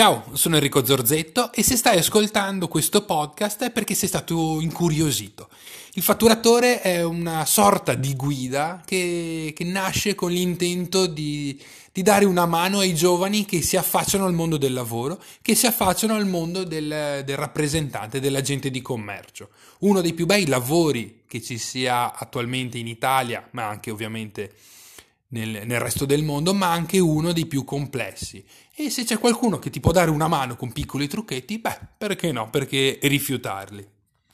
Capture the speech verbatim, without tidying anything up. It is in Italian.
Ciao, sono Enrico Zorzetto e se stai ascoltando questo podcast è perché sei stato incuriosito. Il fatturatore è una sorta di guida che, che nasce con l'intento di, di dare una mano ai giovani che si affacciano al mondo del lavoro, che si affacciano al mondo del, del rappresentante, dell'agente di commercio. Uno dei più bei lavori che ci sia attualmente in Italia, ma anche ovviamente Nel, nel resto del mondo, ma anche uno dei più complessi. E se c'è qualcuno che ti può dare una mano con piccoli trucchetti, beh, perché no? Perché rifiutarli?